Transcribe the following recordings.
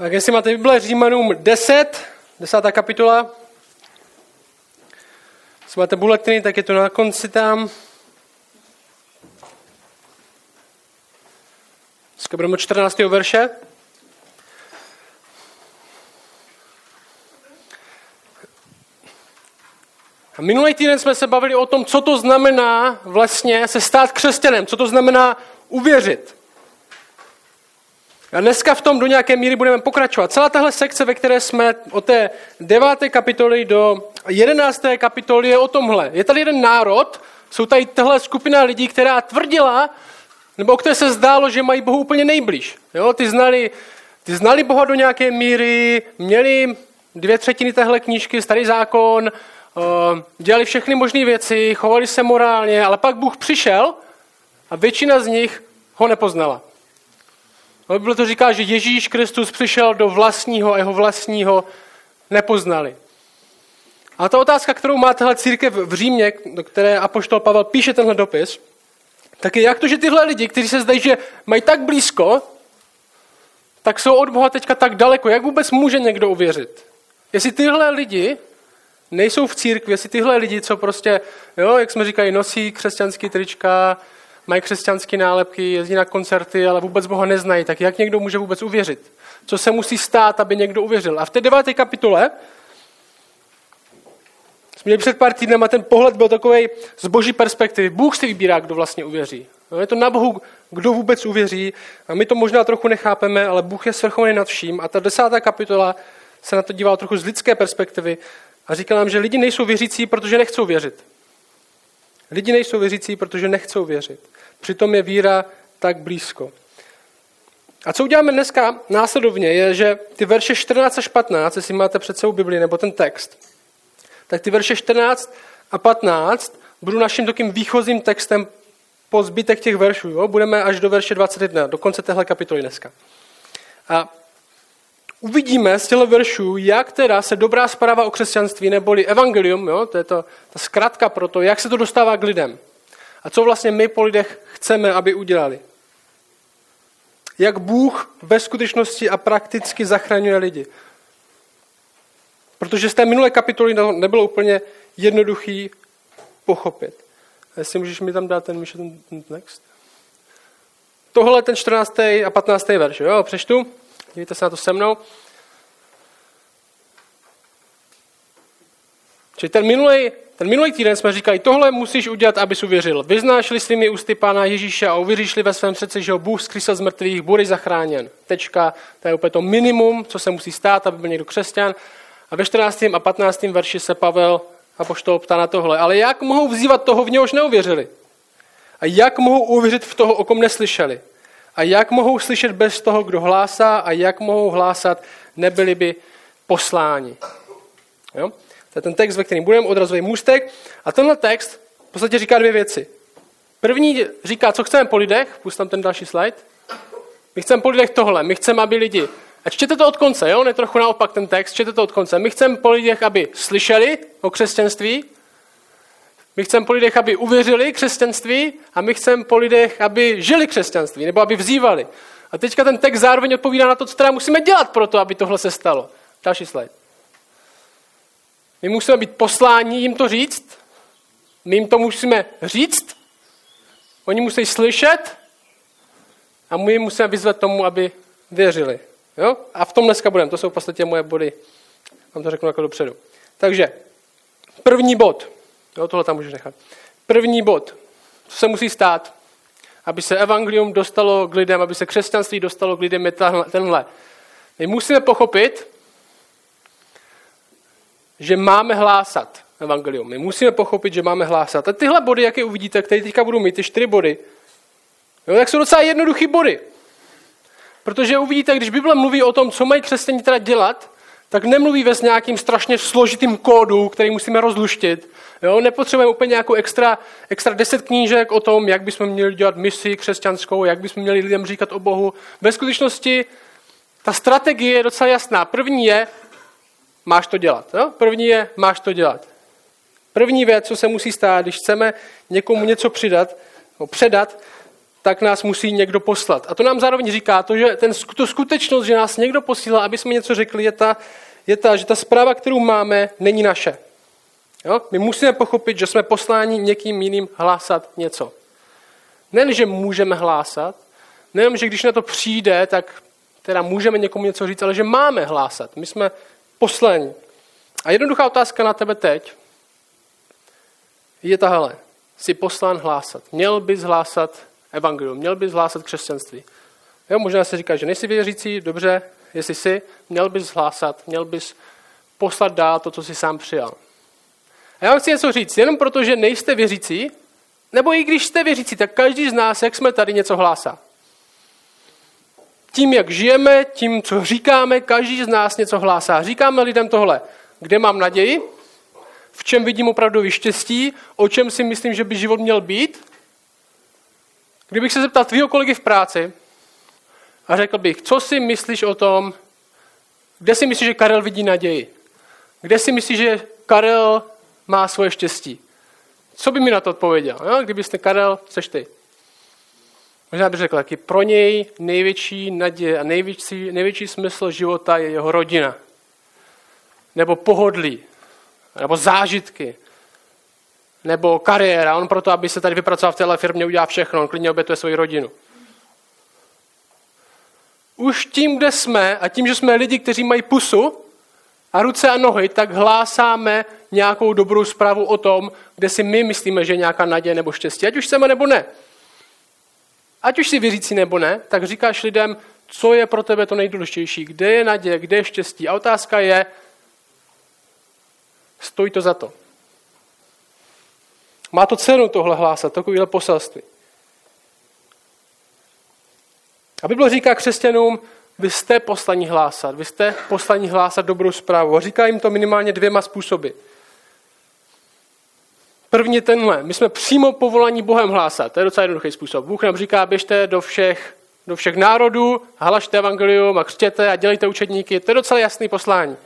Tak jestli máte Bible, Římanům 10, 10. kapitola. Jestli máte bulletiny, tak je to na konci tam. Dneska budeme 14. verše. A minulý týden jsme se bavili o tom, co to znamená vlastně se stát křesťanem, co to znamená uvěřit. A dneska v tom do nějaké míry budeme pokračovat. Celá tahle sekce, ve které jsme od té 9. kapitoly do 11. kapitoly, je o tomhle. Je tady jeden národ, jsou tady tahle skupina lidí, která tvrdila, nebo o které se zdálo, že mají Bohu úplně nejblíž. Jo? Ty znali Boha do nějaké míry, měli 2/3 téhle knížky, Starý zákon, dělali všechny možné věci, chovali se morálně, ale pak Bůh přišel a většina z nich ho nepoznala. Bible to říká, že Ježíš Kristus přišel do vlastního a jeho vlastního nepoznali. A ta otázka, kterou má tahle církev v Římě, do které apoštol Pavel píše tenhle dopis, tak je, jak to, že tyhle lidi, kteří se zdají, že mají tak blízko, tak jsou od Boha teďka tak daleko. Jak vůbec může někdo uvěřit? Jestli tyhle lidi nejsou v církvi, jestli tyhle lidi, co prostě, jo, jak jsme říkali, nosí křesťanský trička, mají křesťanské nálepky, jezdí na koncerty, ale vůbec Boha neznají, tak jak někdo může vůbec uvěřit? Co se musí stát, aby někdo uvěřil? A v té 9. kapitole jsme měli před pár týdnem a ten pohled byl takovej z boží perspektivy. Bůh si vybírá, kdo vlastně uvěří. No, je to na Bohu, kdo vůbec uvěří. A my to možná trochu nechápeme, ale Bůh je svrchovaný nad vším. A ta 10. kapitola se na to dívá trochu z lidské perspektivy a říká nám, že lidi nejsou věřící, protože nechcou věřit. Lidi nejsou věřící, protože nechcou věřit. Přitom je víra tak blízko. A co uděláme dneska následovně, je, že ty verše 14 až 15, jestli máte před sebou Bibli nebo ten text, tak ty verše 14 a 15 budou naším takým výchozím textem po zbytek těch veršů. Jo? Budeme až do verše 21, do konce téhle kapitoly dneska. A uvidíme z těchto veršů, jak teda se dobrá zpráva o křesťanství, neboli evangelium, jo, to je ta zkratka pro to, jak se to dostává k lidem. A co vlastně my po lidech chceme, aby udělali. Jak Bůh ve skutečnosti a prakticky zachraňuje lidi. Protože z té minulé kapitoly nebylo úplně jednoduchý pochopit. Jestli můžeš mi tam dát ten text. Tohle ten 14. a 15. verš, jo, přečtu. Dívejte se na to se mnou. Čili ten minulý týden jsme říkali, tohle musíš udělat, abys uvěřil. Vyznáš-li svými ústy Pána Ježíše a uvěříš-li ve svém srdci, že ho Bůh vzkřísil z mrtvých, budeš zachráněn. Tečka, to je úplně to minimum, co se musí stát, aby byl někdo křesťan. A ve 14. a 15. verši se Pavel apoštol ptá na tohle. Ale jak mohou vzývat toho, v něhož neuvěřili? A jak mohou uvěřit v toho, o kom neslyšeli? A jak mohou slyšet bez toho, kdo hlásá? A jak mohou hlásat, nebyli by posláni? Jo? To je ten text, ve kterém budeme, odrazový můstek. A tenhle text v podstatě říká dvě věci. První říká, co chceme po lidech. Pust tam ten další slide. My chceme po lidech tohle. My chceme, aby lidi... A čtěte to od konce, jo? Ne trochu naopak ten text. Čtěte to od konce. My chceme po lidech, aby slyšeli o křesťanství. My chceme po lidech, aby uvěřili křesťanství a my chceme po lidech, aby žili křesťanství, nebo aby vzývali. A teďka ten text zároveň odpovídá na to, co teda musíme dělat pro to, aby tohle se stalo. Další slide. My musíme být posláni jim to říct. My jim to musíme říct. Oni musí slyšet a my jim musíme vyzvat tomu, aby věřili. Jo? A v tom dneska budeme. To jsou v podstatě moje body. Vám to řeknu jako dopředu. Takže první bod. Jo, tohle tam můžeš nechat. První bod. Co se musí stát, aby se evangelium dostalo k lidem, aby se křesťanství dostalo k lidem, je tenhle. My musíme pochopit, že máme hlásat evangelium. My musíme pochopit, že máme hlásat. A tyhle body, jak je uvidíte, které teďka budou mít, ty 4 body, jo, tak jsou docela jednoduchý body. Protože uvidíte, když Bible mluví o tom, co mají křesťané teda dělat, tak nemluví ve s nějakým strašně složitým kódu, který musíme rozluštit. Jo? Nepotřebujeme úplně nějakou extra 10 knížek o tom, jak bychom měli dělat misi křesťanskou, jak bychom měli lidem říkat o Bohu. Ve skutečnosti ta strategie je docela jasná. První je, máš to dělat. Jo? První je, máš to dělat. První věc, co se musí stát, když chceme někomu něco předat, tak nás musí někdo poslat. A to nám zároveň říká to, že tu skutečnost, že nás někdo posílá, aby jsme něco řekli, že ta zpráva, kterou máme, není naše. Jo? My musíme pochopit, že jsme posláni někým jiným hlásat něco. Nejen, že můžeme hlásat, nejen, že když na to přijde, tak teda můžeme někomu něco říct, ale že máme hlásat. My jsme poslaní. A jednoduchá otázka na tebe teď je tahle. Jsi poslán hlásat. Měl bys hlásat evangelium, měl bys hlásat křesťanství. Jo, možná se říká, že nejsi věřící, dobře, jestli jsi, měl bys hlásat, měl bys poslat dál to, co jsi sám přijal. A já vám chci něco říct, jenom proto, že nejste věřící, nebo i když jste věřící, tak každý z nás, jak jsme tady, něco hlásá. Tím, jak žijeme, tím, co říkáme, každý z nás něco hlásá. Říkáme lidem tohle, kde mám naději, v čem vidím opravdový štěstí, o čem si myslím, že by život měl být. Kdybych se zeptal tvýho kolegy v práci a řekl bych, co si myslíš o tom, kde si myslíš, že Karel vidí naději? Kde si myslíš, že Karel má svoje štěstí? Co by mi na to odpověděl? No, kdybyste Karel, seš ty. Možná bych řekl taky, pro něj největší naděje a největší smysl života je jeho rodina. Nebo pohodlí. Nebo zážitky. Nebo kariéra. On proto, aby se tady vypracoval v téhle firmě, udělá všechno. On klidně obětuje svoji rodinu. Už tím, kde jsme a tím, že jsme lidi, kteří mají pusu a ruce a nohy, tak hlásáme nějakou dobrou zprávu o tom, kde si my myslíme, že je nějaká naděje nebo štěstí. Ať už chceme nebo ne. Ať už si věřící nebo ne, tak říkáš lidem, co je pro tebe to nejdůležitější, kde je naděje, kde je štěstí. A otázka je, stojí to za to. Má to cenu tohle hlásat, takovýhle poselství. A Bible říká křesťanům, vy jste poslaní hlásat. Vy jste poslaní hlásat dobrou zprávu. A říká jim to minimálně dvěma způsoby. První tenhle. My jsme přímo povolaní Bohem hlásat. To je docela jednoduchý způsob. Bůh nám říká, běžte do všech národů, hlašte evangelium a křtěte a dělejte učedníky. To je docela jasný poslání.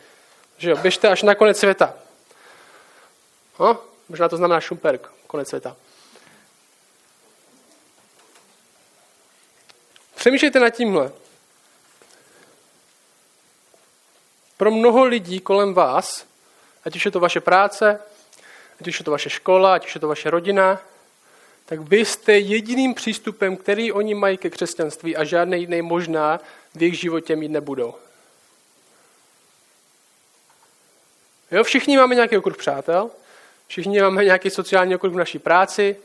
Že jo, běžte až na konec světa. No, možná to znamená Šumperk, konec světa. Přemýšlejte nad tímhle. Pro mnoho lidí kolem vás, ať už je to vaše práce, ať už je to vaše škola, ať už je to vaše rodina, tak vy jste jediným přístupem, který oni mají ke křesťanství a žádný jiný možná v jejich životě mít nebudou. Jo, všichni máme nějaký okruh přátel, všichni máme nějaký sociální okruh v naší práci.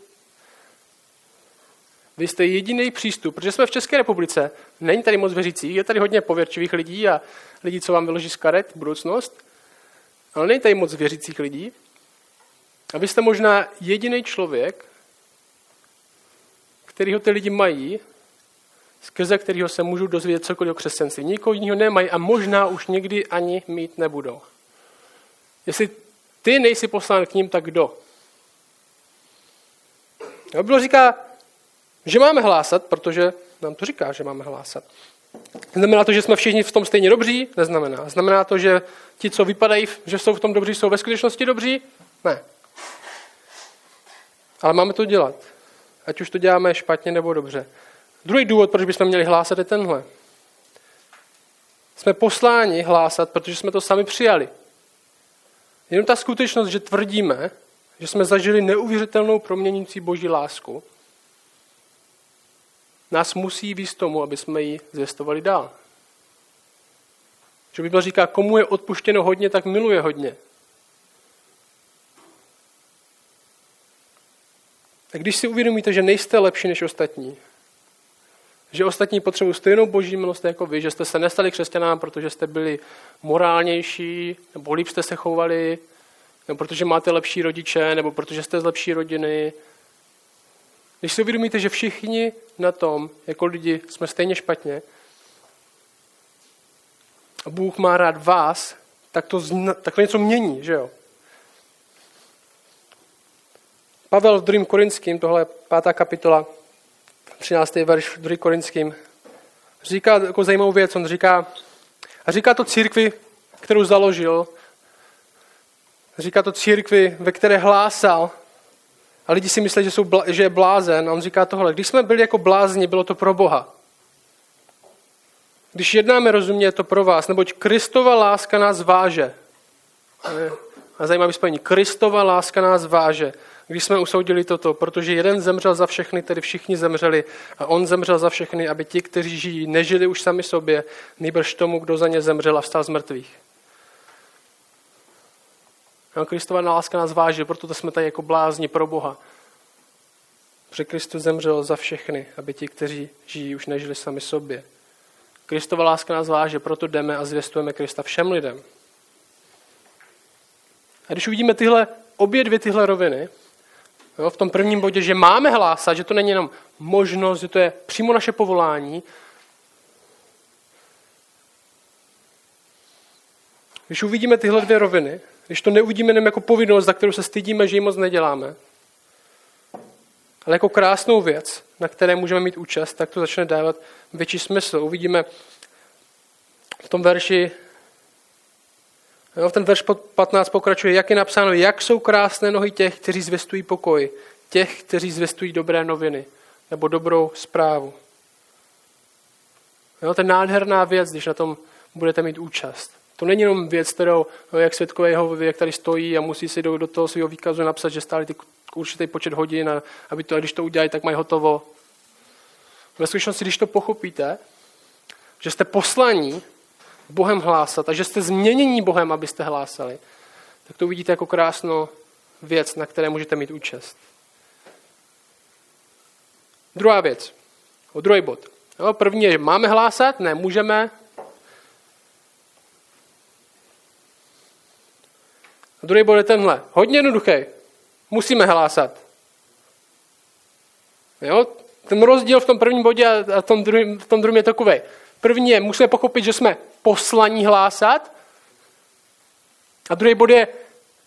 Vy jste jediný přístup, protože jsme v České republice, není tady moc věřících, je tady hodně pověrčivých lidí a lidí, co vám vyloží z karet budoucnost, ale není tady moc věřících lidí. A vy jste možná jediný člověk, kterýho ty lidi mají, skrze kterého se můžou dozvědět cokoliv o křesťanství. Nikoho jiného nemají a možná už nikdy ani mít nebudou. Jestli ty nejsi poslán k ním, tak kdo? A Bible říká, že máme hlásat, protože nám to říká, že máme hlásat. Znamená to, že jsme všichni v tom stejně dobří? Neznamená. Znamená to, že ti, co vypadají, že jsou v tom dobří, jsou ve skutečnosti dobří? Ne. Ale máme to dělat. Ať už to děláme špatně nebo dobře. Druhý důvod, proč bychom měli hlásat, je tenhle. Jsme posláni hlásat, protože jsme to sami přijali. Jenom ta skutečnost, že tvrdíme, že jsme zažili neuvěřitelnou proměňující boží lásku, nás musí vést tomu, aby jsme ji zvěstovali dál. Že Bible říká, komu je odpuštěno hodně, tak miluje hodně. A když si uvědomíte, že nejste lepší než ostatní, že ostatní potřebují stejnou boží milost jako vy, že jste se nestali křesťanám, protože jste byli morálnější, nebo líp jste se chovali, nebo protože máte lepší rodiče, nebo protože jste z lepší rodiny. Když si uvědomíte, že všichni na tom, jako lidi, jsme stejně špatně a Bůh má rád vás, tak to něco mění, že jo? Pavel v 2. Korintským, tohle je 5. kapitola, 13. verš v 2. Korintským, říká jako zajímavou věc, on říká, a říká to církvi, kterou založil, říká to církvi, ve které hlásal, A lidi si myslí, že je blázen. A on říká tohle. Když jsme byli jako blázni, bylo to pro Boha. Když jednáme rozumně, je to pro vás. Neboť Kristova láska nás váže. A zajímavé spojení. Kristova láska nás váže. Když jsme usoudili toto, protože jeden zemřel za všechny, tedy všichni zemřeli. A on zemřel za všechny, aby ti, kteří žijí, nežili už sami sobě, nýbrž tomu, kdo za ně zemřel a vstal z mrtvých. A Kristova láska nás váží, proto jsme tady jako blázni pro Boha. Protože Kristus zemřel za všechny, aby ti, kteří žijí, už nežili sami sobě. Kristova láska nás váže, proto jdeme a zvěstujeme Krista všem lidem. A když uvidíme obě dvě tyhle roviny, v tom prvním bodě, že máme hlásat, že to není jenom možnost, že to je přímo naše povolání. Když uvidíme tyhle dvě roviny, když to neuvidíme jenom jako povinnost, za kterou se stydíme, že ji moc neděláme, ale jako krásnou věc, na které můžeme mít účast, tak to začne dávat větší smysl. Uvidíme v tom verši, ten verš 15 pokračuje, jak je napsáno, jak jsou krásné nohy těch, kteří zvěstují pokoj, těch, kteří zvěstují dobré noviny, nebo dobrou zprávu. To je nádherná věc, když na tom budete mít účast. To není jenom věc, kterou, jak svědkové Jehovovi, jak tady stojí a musí si do toho svého výkazu napsat, že stáli určitý počet hodin a aby to, když to udělají, tak mají hotovo. Ve skutečnosti, když to pochopíte, že jste poslaní Bohem hlásat a že jste změnění Bohem, abyste hlásali, tak to uvidíte jako krásnou věc, na které můžete mít účast. Druhá věc, druhý bod. První je, že máme hlásat, ne, můžeme. A druhý bod je tenhle. Hodně jednoduchý. Musíme hlásat. Jo? Ten rozdíl v tom prvním bodě a v tom druhém je takovej. První je, musíme pochopit, že jsme poslaní hlásat. A druhý bod je,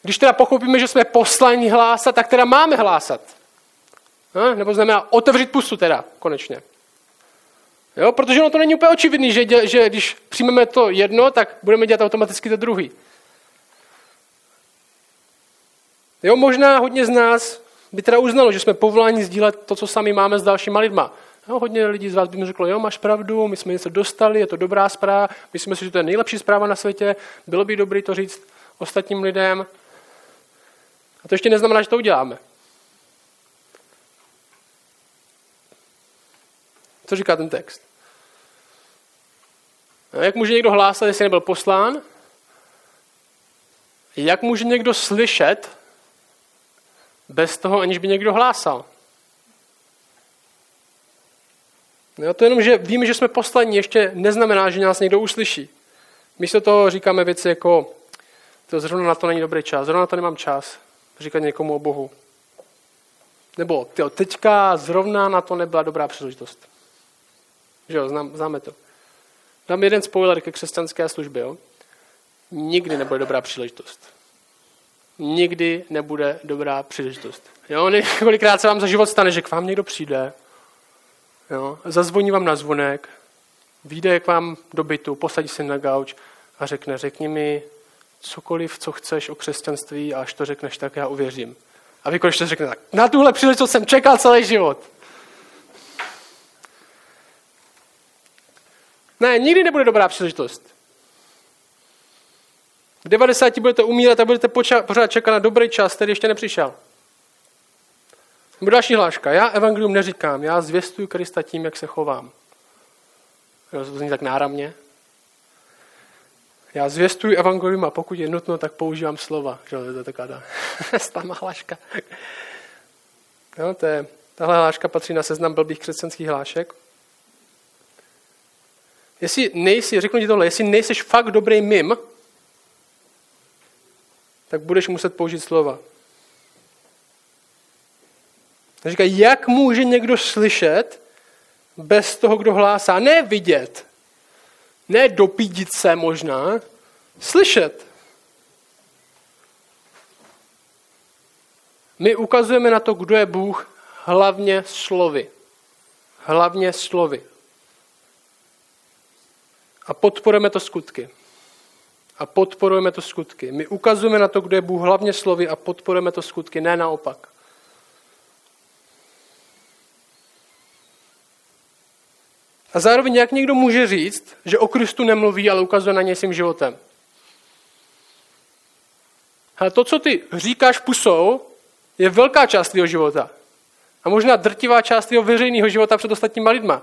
když teda pochopíme, že jsme poslaní hlásat, tak teda máme hlásat. No? Nebo znamená otevřít pusu teda, konečně. Jo? Protože ono to není úplně očividný, že když přijmeme to jedno, tak budeme dělat automaticky to druhý. Jo, možná hodně z nás by teda uznalo, že jsme povoláni sdílet to, co sami máme s dalšíma lidma. Jo, hodně lidí z vás by mi řeklo, jo, máš pravdu, my jsme něco dostali, je to dobrá zpráva, myslíme si, že to je nejlepší zpráva na světě, bylo by dobré to říct ostatním lidem. A to ještě neznamená, že to uděláme. Co říká ten text? A jak může někdo hlásat, jestli nebyl poslán? Jak může někdo slyšet bez toho, aniž by někdo hlásal? No, to jenom, že víme, že jsme poslaní, ještě neznamená, že nás někdo uslyší. Místo toho říkáme věci jako, to zrovna na to není dobrý čas, zrovna na to nemám čas říkat někomu o Bohu. Nebo teďka zrovna na to nebyla dobrá příležitost. Že jo, známe to. Dám jeden spoiler ke křesťanské službě. Jo? Nikdy nebude dobrá příležitost. Nikdy nebude dobrá příležitost. Jo, několikrát se vám za život stane, že k vám někdo přijde, jo, zazvoní vám na zvonek, vyjde k vám do bytu, posadí se na gauč a řekne, řekni mi cokoliv, co chceš o křesťanství a až to řekneš, tak já uvěřím. A vy konečně řekne, tak na tuhle příležitost jsem čekal celý život. Ne, nikdy nebude dobrá příležitost. V 90 budete umírat a budete pořád čekat na dobrý čas, který ještě nepřišel. Nebo další hláška. Já evangelium neříkám, já zvěstuju Krista tím, jak se chovám. To zní tak náramně. Já zvěstuju evangelium a pokud je nutno, tak používám slova. To je taková stáma hláška. No, tahle hláška patří na seznam blbých křesťanských hlášek. Jestli nejseš fakt dobrý mim, tak budeš muset použít slova. Říká, jak může někdo slyšet bez toho, kdo hlásá? Ne vidět, ne dopídit se možná, slyšet. My ukazujeme na to, kdo je Bůh, hlavně slovy. Hlavně slovy. A podporujeme to skutky. My ukazujeme na to, kdo je Bůh, hlavně slovy a podporujeme to skutky, ne naopak. A zároveň jak někdo může říct, že o Kristu nemluví, ale ukazuje na něj svým životem. A to, co ty říkáš pusou, je velká část tvého života. A možná drtivá část tvého veřejného života před ostatníma lidma.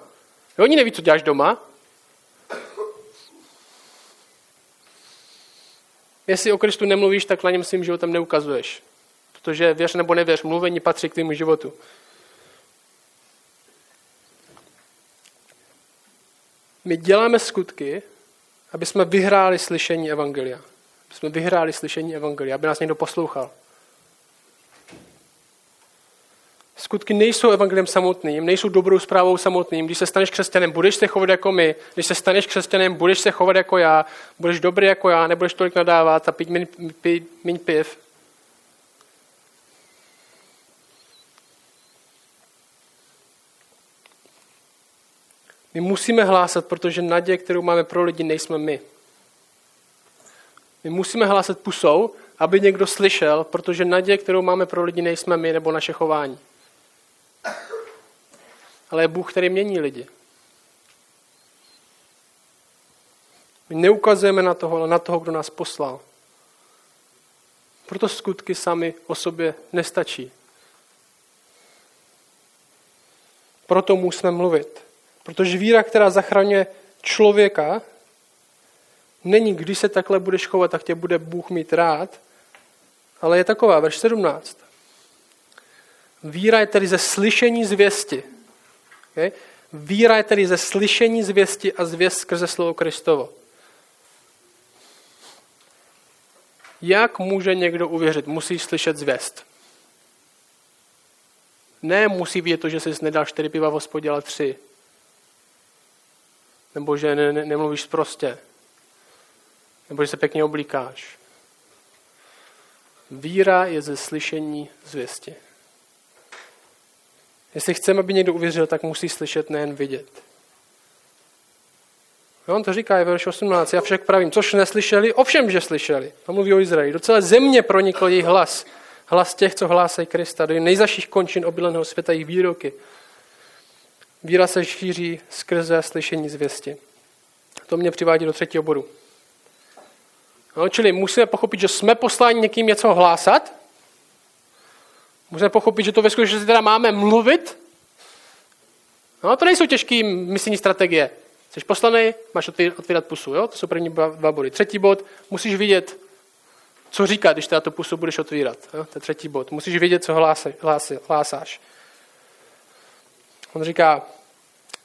Oni neví, co děláš doma. Jestli o Kristu nemluvíš, tak na něm svým životem neukazuješ. Protože věř nebo nevěř, mluvení patří k tvému životu. My děláme skutky, aby jsme vyhráli slyšení evangelia. Aby jsme vyhráli slyšení evangelia, aby nás někdo poslouchal. Skutky nejsou evangeliem samotným, nejsou dobrou zprávou samotným. Když se staneš křesťanem, budeš se chovat jako my. Když se staneš křesťanem, budeš se chovat jako já. Budeš dobrý jako já, nebudeš tolik nadávat a pít méně piv. My musíme hlásat, protože naděje, kterou máme pro lidi, nejsme my. My musíme hlásat pusou, aby někdo slyšel, protože naděje, kterou máme pro lidi, nejsme my nebo naše chování. Ale je Bůh, který mění lidi. My neukazujeme na toho, ale na toho, kdo nás poslal. Proto skutky sami o sobě nestačí. Proto musíme mluvit. Protože víra, která zachraňuje člověka, není, když se takhle budeš chovat, tak tě bude Bůh mít rád, ale je taková, verš 17. Víra je tedy ze slyšení zvěsti. Okay? Víra je tedy ze slyšení zvěsti a zvěst skrze slovo Kristovo. Jak může někdo uvěřit? Musí slyšet zvěst. Ne, musí vědět to, že jsi nedal 4 piva v hospodě, ale 3. Nebo že nemluvíš sprostě. Nebo že se pěkně oblíkáš. Víra je ze slyšení zvěsti. Jestli chceme, aby někdo uvěřil, tak musí slyšet, nejen vidět. No, on to říká, je verš 18, já však pravím, což neslyšeli, ovšem, že slyšeli. A mluví o Izraeli. Do celé země pronikl jejich hlas. Hlas těch, co hlásají Krista. Do nejzaších končin obyleného světa jejich výroky. Víra se šíří skrze slyšení zvěsti. To mě přivádí do 3. bodu. No, čili musíme pochopit, že jsme posláni někým něco hlásat. Musíme pochopit, že to ve skutečnosti teda máme mluvit. No, to nejsou těžké misijní strategie. Jsi poslaný, máš otvírat pusu. Jo? To jsou první 2 body. 3. bod, musíš vidět, co říkat, když teda tu pusu budeš otvírat. Jo? To je 3. bod. Musíš vidět, co hlásáš. On říká,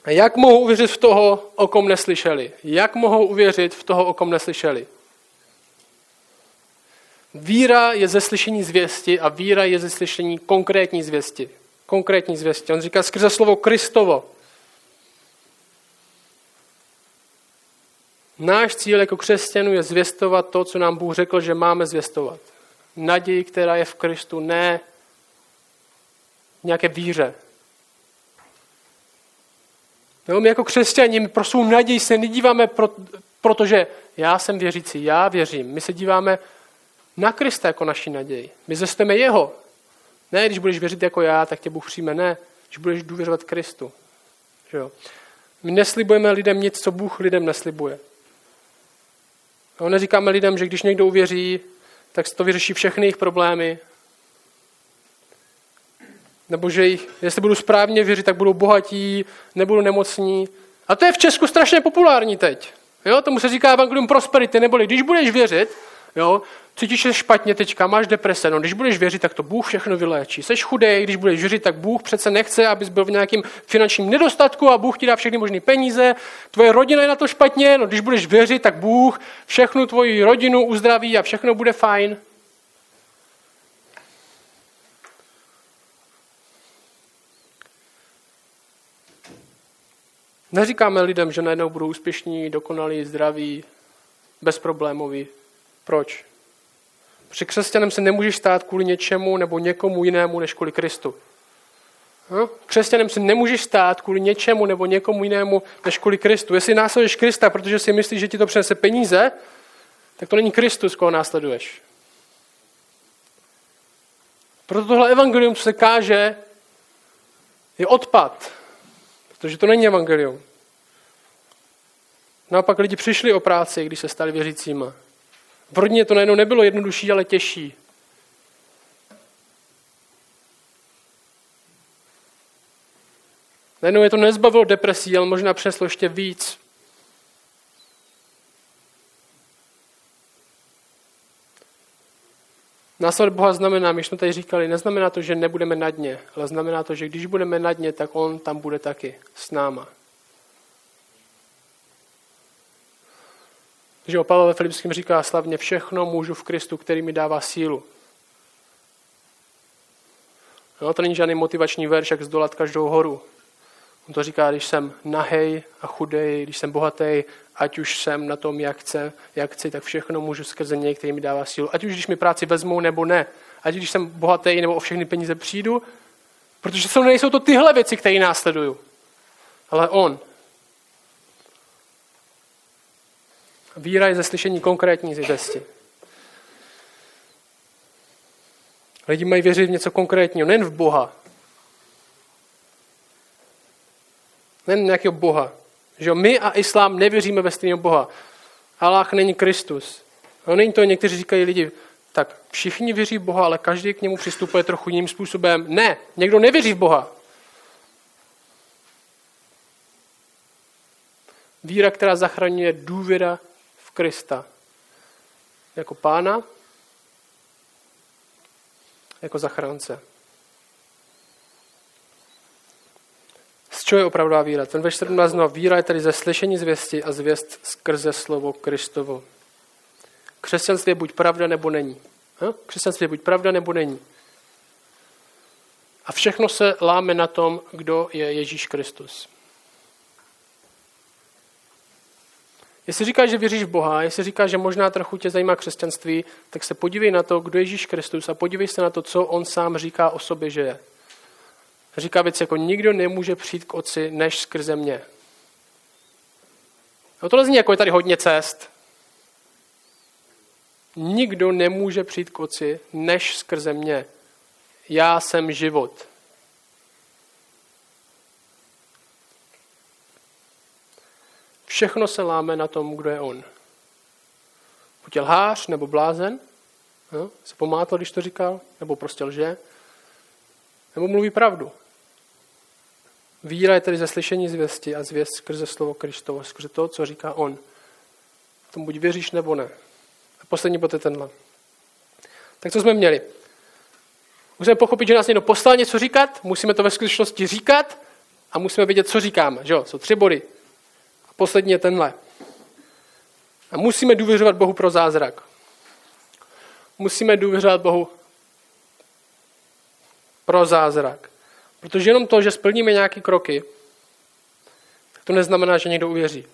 jak mohou uvěřit v toho, o kom neslyšeli? Jak mohou uvěřit v toho, o kom neslyšeli? Víra je ze slyšení zvěsti a víra je ze slyšení konkrétní zvěsti. Konkrétní zvěsti. On říká skrze slovo Kristovo. Náš cíl jako křesťanů je zvěstovat to, co nám Bůh řekl, že máme zvěstovat. Naději, která je v Kristu, ne nějaké víře. No, my jako křesťané pro svou naději se nedíváme, protože já jsem věřící, já věřím. My se díváme na Krista jako naši naději. My zjistíme jeho. Ne, když budeš věřit jako já, tak tě Bůh přijme. Ne, když budeš důvěřovat Kristu. Že jo? My neslibujeme lidem nic, co Bůh lidem neslibuje. No, neříkáme lidem, že když někdo uvěří, tak to vyřeší všechny jejich problémy. Nebo že jestli budu správně věřit, tak budou bohatí, nebudou nemocní. A to je v Česku strašně populární teď. Jo? Tomu se říká evangelium prosperity, neboli když budeš věřit, jo, cítíš se špatně teďka, máš deprese, no když budeš věřit, tak to Bůh všechno vyléčí. Seš chudej, když budeš věřit, tak Bůh přece nechce, abys byl v nějakém finančním nedostatku a Bůh ti dá všechny možné peníze. Tvoje rodina je na to špatně, no když budeš věřit, tak Bůh všechnu tvoji rodinu uzdraví a všechno bude fajn. Neříkáme lidem, že najednou budou úspěšní, dokonalí, zdraví, bezproblémoví. Proč? Protože křesťanem se nemůžeš stát kvůli něčemu nebo někomu jinému než kvůli Kristu. Křesťanem se nemůžeš stát kvůli něčemu nebo někomu jinému než kvůli Kristu. Jestli následuješ Krista, protože si myslíš, že ti to přinese peníze, tak to není Kristus, koho následuješ. Proto tohle evangelium, co se káže, je odpad. Protože to není evangelium. Naopak lidi přišli o práci, když se stali věřícíma. Pro ně to najednou nebylo jednodušší, ale těžší. Najednou je to nezbavilo depresí, ale možná přeslo ještě víc. Následovat Boha znamená, my jsme tady říkali, neznamená to, že nebudeme na dně, ale znamená to, že když budeme na dně, tak on tam bude taky s náma. Takže o Pavel ve Filipským říká slavně, všechno můžu v Kristu, který mi dává sílu. No, to není žádný motivační verš, jak zdolat každou horu. On to říká, když jsem nahej a chudej, když jsem bohatý, ať už jsem na tom, jak chci, tak všechno můžu skrze něj, který mi dává sílu. Ať už když mi práci vezmou nebo ne. Ať když jsem bohatý nebo o všechny peníze přijdu, protože nejsou to tyhle věci, které následuju. Ale on. Víra je ze slyšení konkrétní zvěsti. Lidi mají věřit v něco konkrétního, nejen v Boha. Nejen nějakého Boha. Že my a islám nevěříme ve stejného Boha. Allah není Kristus. No, není to, někteří říkají lidi, tak všichni věří v Boha, ale každý k němu přistupuje trochu jiným způsobem. Ne, někdo nevěří v Boha. Víra, která zachraňuje, důvěra v Krista. Jako pána, jako zachránce. Z čeho je opravdová víra? Ten ve 14. Víra je tedy ze slyšení zvěsti a zvěst skrze slovo Kristovo. Křesťanství je buď pravda, nebo není. Křesťanství je buď pravda, nebo není. A všechno se láme na tom, kdo je Ježíš Kristus. Jestli říkáš, že věříš v Boha, jestli říkáš, že možná trochu tě zajímá křesťanství, tak se podívej na to, kdo je Ježíš Kristus a podívej se na to, co on sám říká o sobě, že je. Říká věc jako nikdo nemůže přijít k otci než skrze mě. No tohle zní jako je tady hodně cest. Nikdo nemůže přijít k otci než skrze mě. Já jsem život. Všechno se láme na tom, kdo je on. Buď je lhář nebo blázen, no, se pomátl, když to říkal, nebo prostě lže, nebo mluví pravdu. Víra je tedy ze slyšení zvěsti a zvěst skrze slovo Kristovo, skrze to, co říká on. Tomu buď věříš, nebo ne. A poslední bod je tenhle. Tak co jsme měli? Musíme pochopit, že nás někdo poslal něco říkat, musíme to ve skutečnosti říkat a musíme vědět, co říkáme. Že jo? Jsou 3 body. A poslední je tenhle. A musíme důvěřovat Bohu pro zázrak. Musíme důvěřovat Bohu pro zázrak. Protože jenom to, že splníme nějaké kroky, to neznamená, že někdo uvěří.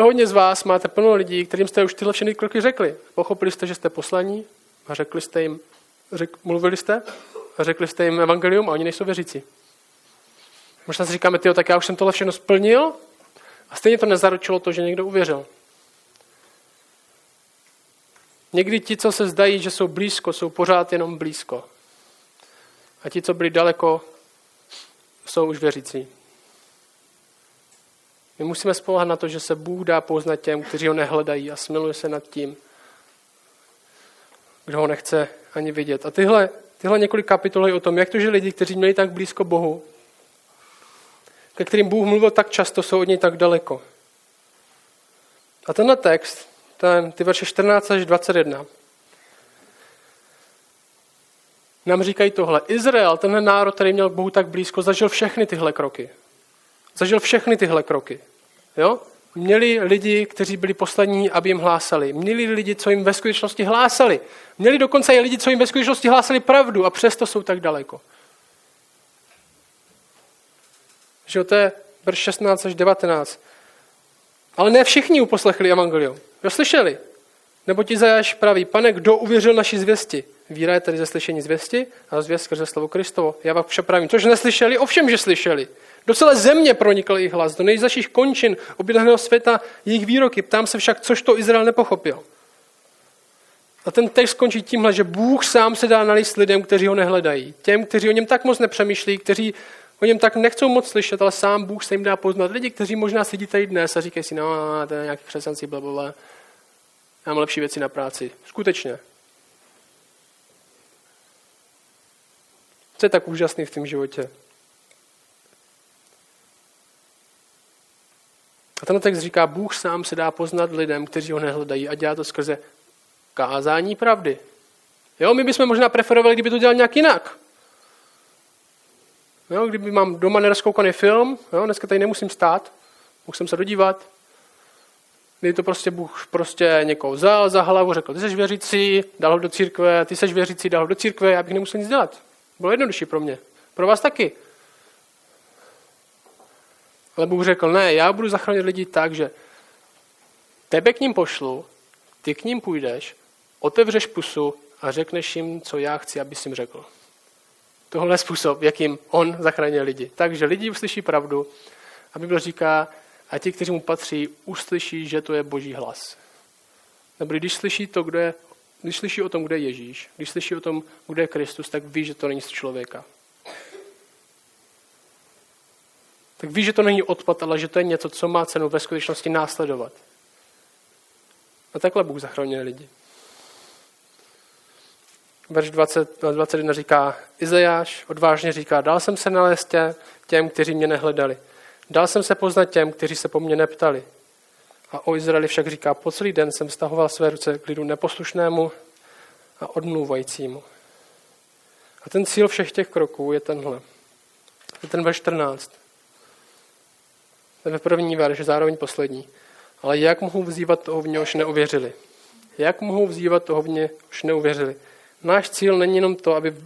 Hodně z vás máte plno lidí, kterým jste už tyhle všechny kroky řekli. Pochopili jste, že jste poslaní a mluvili jste jim evangelium a oni nejsou věřící. Možná si říkáme, tak já už jsem tohle všechno splnil a stejně to nezaručilo to, že někdo uvěřil. Někdy ti, co se zdají, že jsou blízko, jsou pořád jenom blízko. A ti, co byli daleko, jsou už věřící. My musíme spoléhat na to, že se Bůh dá poznat těm, kteří ho nehledají a smiluje se nad tím, kdo ho nechce ani vidět. A tyhle několik kapitol je o tom, jak to, že lidi, kteří měli tak blízko Bohu, ke kterým Bůh mluvil tak často, jsou od něj tak daleko. A tenhle text, ty verše 14 až 21. Nám říkají tohle. Izrael, tenhle národ, který měl Bohu tak blízko, zažil všechny tyhle kroky. Jo? Měli lidi, kteří byli poslaní, aby jim hlásali. Měli lidi, co jim ve skutečnosti hlásali. Měli dokonce i lidi, co jim ve skutečnosti hlásali pravdu a přesto jsou tak daleko. Že to je verš 16 až 19. Ale ne všichni uposlechli evangelium. Slyšeli? Neboť Izaiáš praví, pane, kdo uvěřil naší zvěsti? Víra je tedy ze slyšení zvěsti a zvěst skrze slovo Kristovo. Já vám přepravím. Což neslyšeli, ovšem, že slyšeli. Do celé země pronikl jejich hlas, do nejzaších končin obydleného světa jejich výroky. Ptám se však, což to Izrael nepochopil. A ten text končí tímhle, že Bůh sám se dá nalíst lidem, kteří ho nehledají. Těm, kteří o něm tak moc nepřemýšlí, kteří o něm tak nechcou moc slyšet, ale sám Bůh se jim dá poznat. Lidi, kteří možná sedí tady dnes a říkají si, no, to je nějaký křesanci, blablabla, já mám lepší věci na práci. Skutečně. Co je tak úžasný v tom životě? A ten text říká, Bůh sám se dá poznat lidem, kteří ho nehledají, a dělá to skrze kázání pravdy. Jo, my bychom možná preferovali, kdyby to dělal nějak jinak. Jo, kdyby mám doma nerozkoukaný film, jo, dneska tady nemusím stát, mohl jsem se dodívat. Kdyby to prostě Bůh prostě někoho vzal za hlavu, řekl, ty seš věřící, dal ho do církve, ty seš věřící, dal ho do církve, já bych nemusel nic dělat. Bylo jednodušší pro mě. Pro vás taky. Ale Bůh řekl, ne, já budu zachránit lidi tak, že tebe k ním pošlu, ty k ním půjdeš, otevřeš pusu a řekneš jim, co já chci, abys jim řekl. Tohle je způsob, jakým on zachránil lidi. Takže lidi uslyší pravdu a Bible říká, a ti, kteří mu patří, uslyší, že to je Boží hlas. Nebo když slyší to, kdo je, když slyší o tom, kde je Ježíš, když slyší o tom, kde je Kristus, tak ví, že to není z člověka. Tak ví, že to není odpad, ale že to je něco, co má cenu ve skutečnosti následovat. A takhle Bůh zachránil lidi. Verš 21 říká, Izaiáš odvážně říká, dal jsem se nalézt těm, kteří mě nehledali. Dal jsem se poznat těm, kteří se po mně neptali. A o Izraeli však říká, po celý den jsem stahoval své ruce k lidu neposlušnému a odmluvajícímu. A ten cíl všech těch kroků je tenhle. Je ten verš 14. Ten první verš, zároveň poslední. Ale jak mohou vzývat toho, v něhož neuvěřili? Jak mohou vzývat toho, v něhož neuvěřili? Náš cíl není jenom to, aby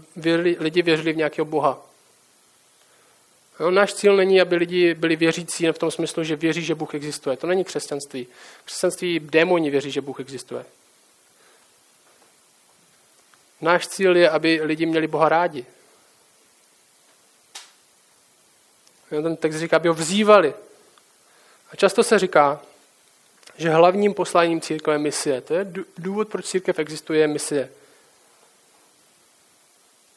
lidi věřili v nějakého Boha. No, náš cíl není, aby lidi byli věřící v tom smyslu, že věří, že Bůh existuje. To není křesťanství. Křesťanství démoni věří, že Bůh existuje. Náš cíl je, aby lidi měli Boha rádi. No, ten text říká, aby ho vzývali. A často se říká, že hlavním posláním církve je misie. To je důvod, proč církev existuje, je misie.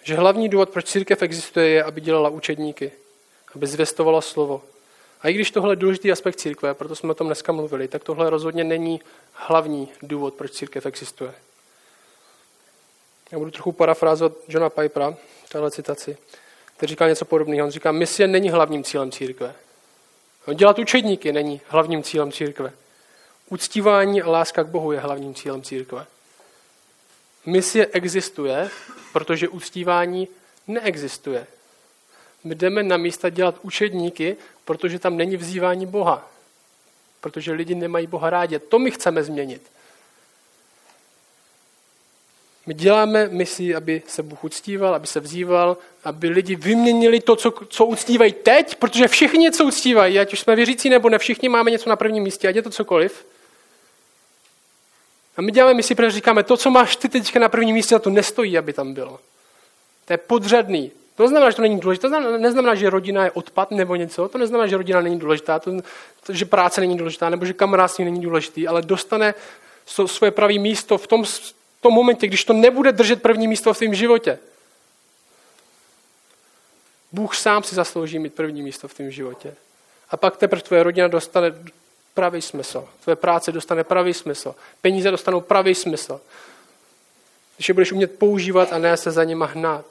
Že hlavní důvod, proč církev existuje, je, aby dělala učedníky, aby zvěstovala slovo. A i když tohle je důležitý aspekt církve, proto jsme o tom dneska mluvili, tak tohle rozhodně není hlavní důvod, proč církev existuje. Já budu trochu parafrázovat Johna Pipera, tahle citaci, který říká něco podobného. On říká, misie není hlavním cílem církve. Dělat učedníky není hlavním cílem církve. Uctívání a láska k Bohu je hlavním cílem církve. Misie existuje, protože uctívání neexistuje. My jdeme na místa dělat učedníky, protože tam není vzývání Boha. Protože lidi nemají Boha rádi. To my chceme změnit. My děláme misi, aby se Bůh uctíval, aby se vzýval, aby lidi vyměnili to, co uctívají teď, protože všichni něco uctívají, ať už jsme věřící nebo ne, všichni máme něco na prvním místě, ať je to cokoliv. A my děláme misi, protože říkáme, to, co máš ty teďka na prvním místě, na to nestojí, aby tam bylo. To je podřadný. To neznamená, že to není důležité, to neznamená, že rodina je odpad nebo něco, to neznamená, že rodina není důležitá, že práce není důležitá, nebo že kamarádství není důležitý, ale dostane svoje pravé místo v tom momentě, když to nebude držet první místo v tvém životě. Bůh sám si zaslouží mít první místo v tvém životě. A pak teprve tvoje rodina dostane pravý smysl. Tvoje práce dostane pravý smysl. Peníze dostanou pravý smysl. Když je budeš umět používat a ne se za nima hnát.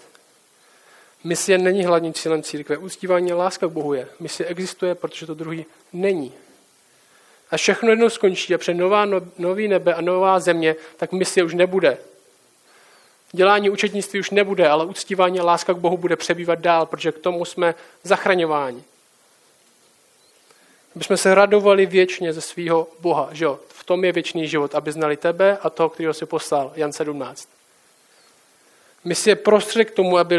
Misie není hlavním cílem církve. Uctívání a láska k Bohu je. Misie existuje, protože to druhý není. A všechno jednou skončí a před nový nebe a nová země, tak misie už nebude. Dělání učetnictví už nebude, ale uctívání a láska k Bohu bude přebývat dál, protože k tomu jsme zachraňováni. Aby jsme se radovali věčně ze svého Boha, že jo? V tom je věčný život, aby znali tebe a toho, kterého jsi poslal, Jan 17. Misie je prostředek k tomu, aby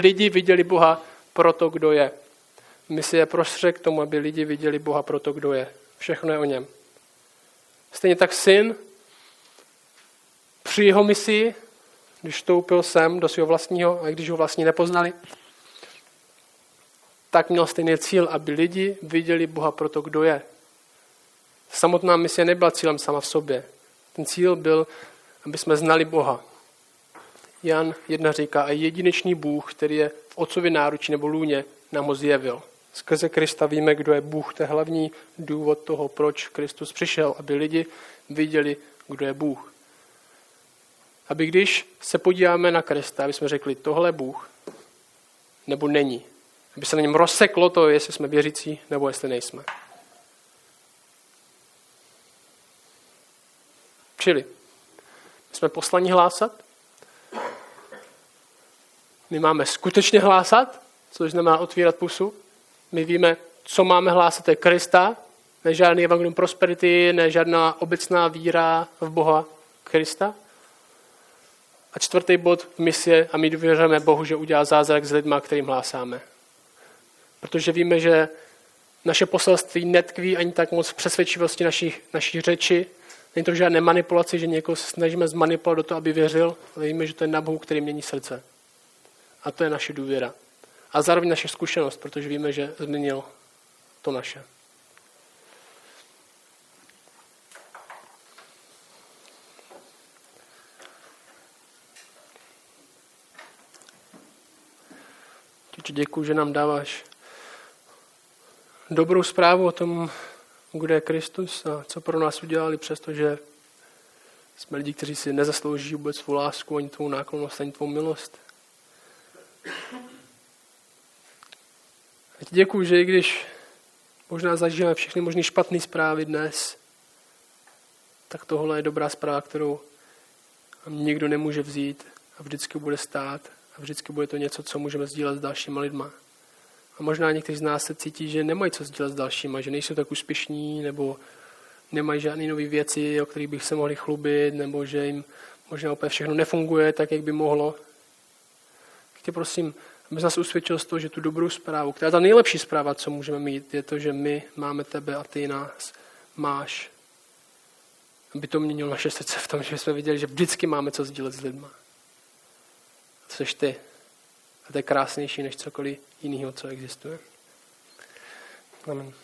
lidi viděli Boha pro to, kdo je. Misie je prostředek k tomu, aby lidi viděli Boha pro to, kdo je. Všechno je o něm. Stejně tak syn při jeho misii, když vstoupil sem do svého vlastního, a když ho vlastně nepoznali, tak měl stejný cíl, aby lidi viděli Boha pro to, kdo je. Samotná misie nebyla cílem sama v sobě. Ten cíl byl, aby jsme znali Boha. Jan 1 říká, a jedinečný Bůh, který je v otcově náručí nebo lůně, nám ho zjevil. Skrze Krista víme, kdo je Bůh. To je hlavní důvod toho, proč Kristus přišel, aby lidi viděli, kdo je Bůh. Aby když se podíváme na Krista, aby jsme řekli, tohle je Bůh, nebo není. Aby se na něm rozseklo to, jestli jsme věřící, nebo jestli nejsme. Čili, jsme poslaní hlásat, my máme skutečně hlásat, což znamená otvírat pusu, my víme, co máme hlásat, je Krista, ne žádný evangelium prosperity, ne žádná obecná víra v Boha Krista. A čtvrtý bod v misie, a my důvěřujeme Bohu, že udělá zázrak s lidma, kterým hlásáme. Protože víme, že naše poselství netkví ani tak moc v přesvědčivosti naší řeči. Není to žádné manipulaci, že někoho snažíme zmanipulovat do toho, aby věřil, ale víme, že to je na Bohu, který mění srdce. A to je naše důvěra. A zároveň naše zkušenost, protože víme, že změnil to naše. Děkuji, že nám dáváš dobrou zprávu o tom, kde je Kristus a co pro nás udělali, přestože jsme lidi, kteří si nezaslouží vůbec svou lásku, ani tvou náklonnost, ani tvou milost. A ti děkuji, že i když možná zažijeme všechny možný špatné zprávy dnes, tak tohle je dobrá zpráva, kterou nikdo nemůže vzít a vždycky bude stát. A vždycky bude to něco, co můžeme sdílet s dalšíma lidma. A možná někteří z nás se cítí, že nemají co sdílet s dalšíma, že nejsou tak úspěšní, nebo nemají žádné nové věci, o kterých bych se mohli chlubit, nebo že jim možná úplně všechno nefunguje tak, jak by mohlo. Tak tě prosím, abys nás usvědčil z toho, že tu dobrou zprávu, která je ta nejlepší zpráva, co můžeme mít, je to, že my máme tebe a ty nás máš. Aby to měnilo naše srdce v tom, že jsme viděli, že vždycky máme co sdílet s lidma. Což ty. A to je krásnější než cokoliv jiného, co existuje. Amen.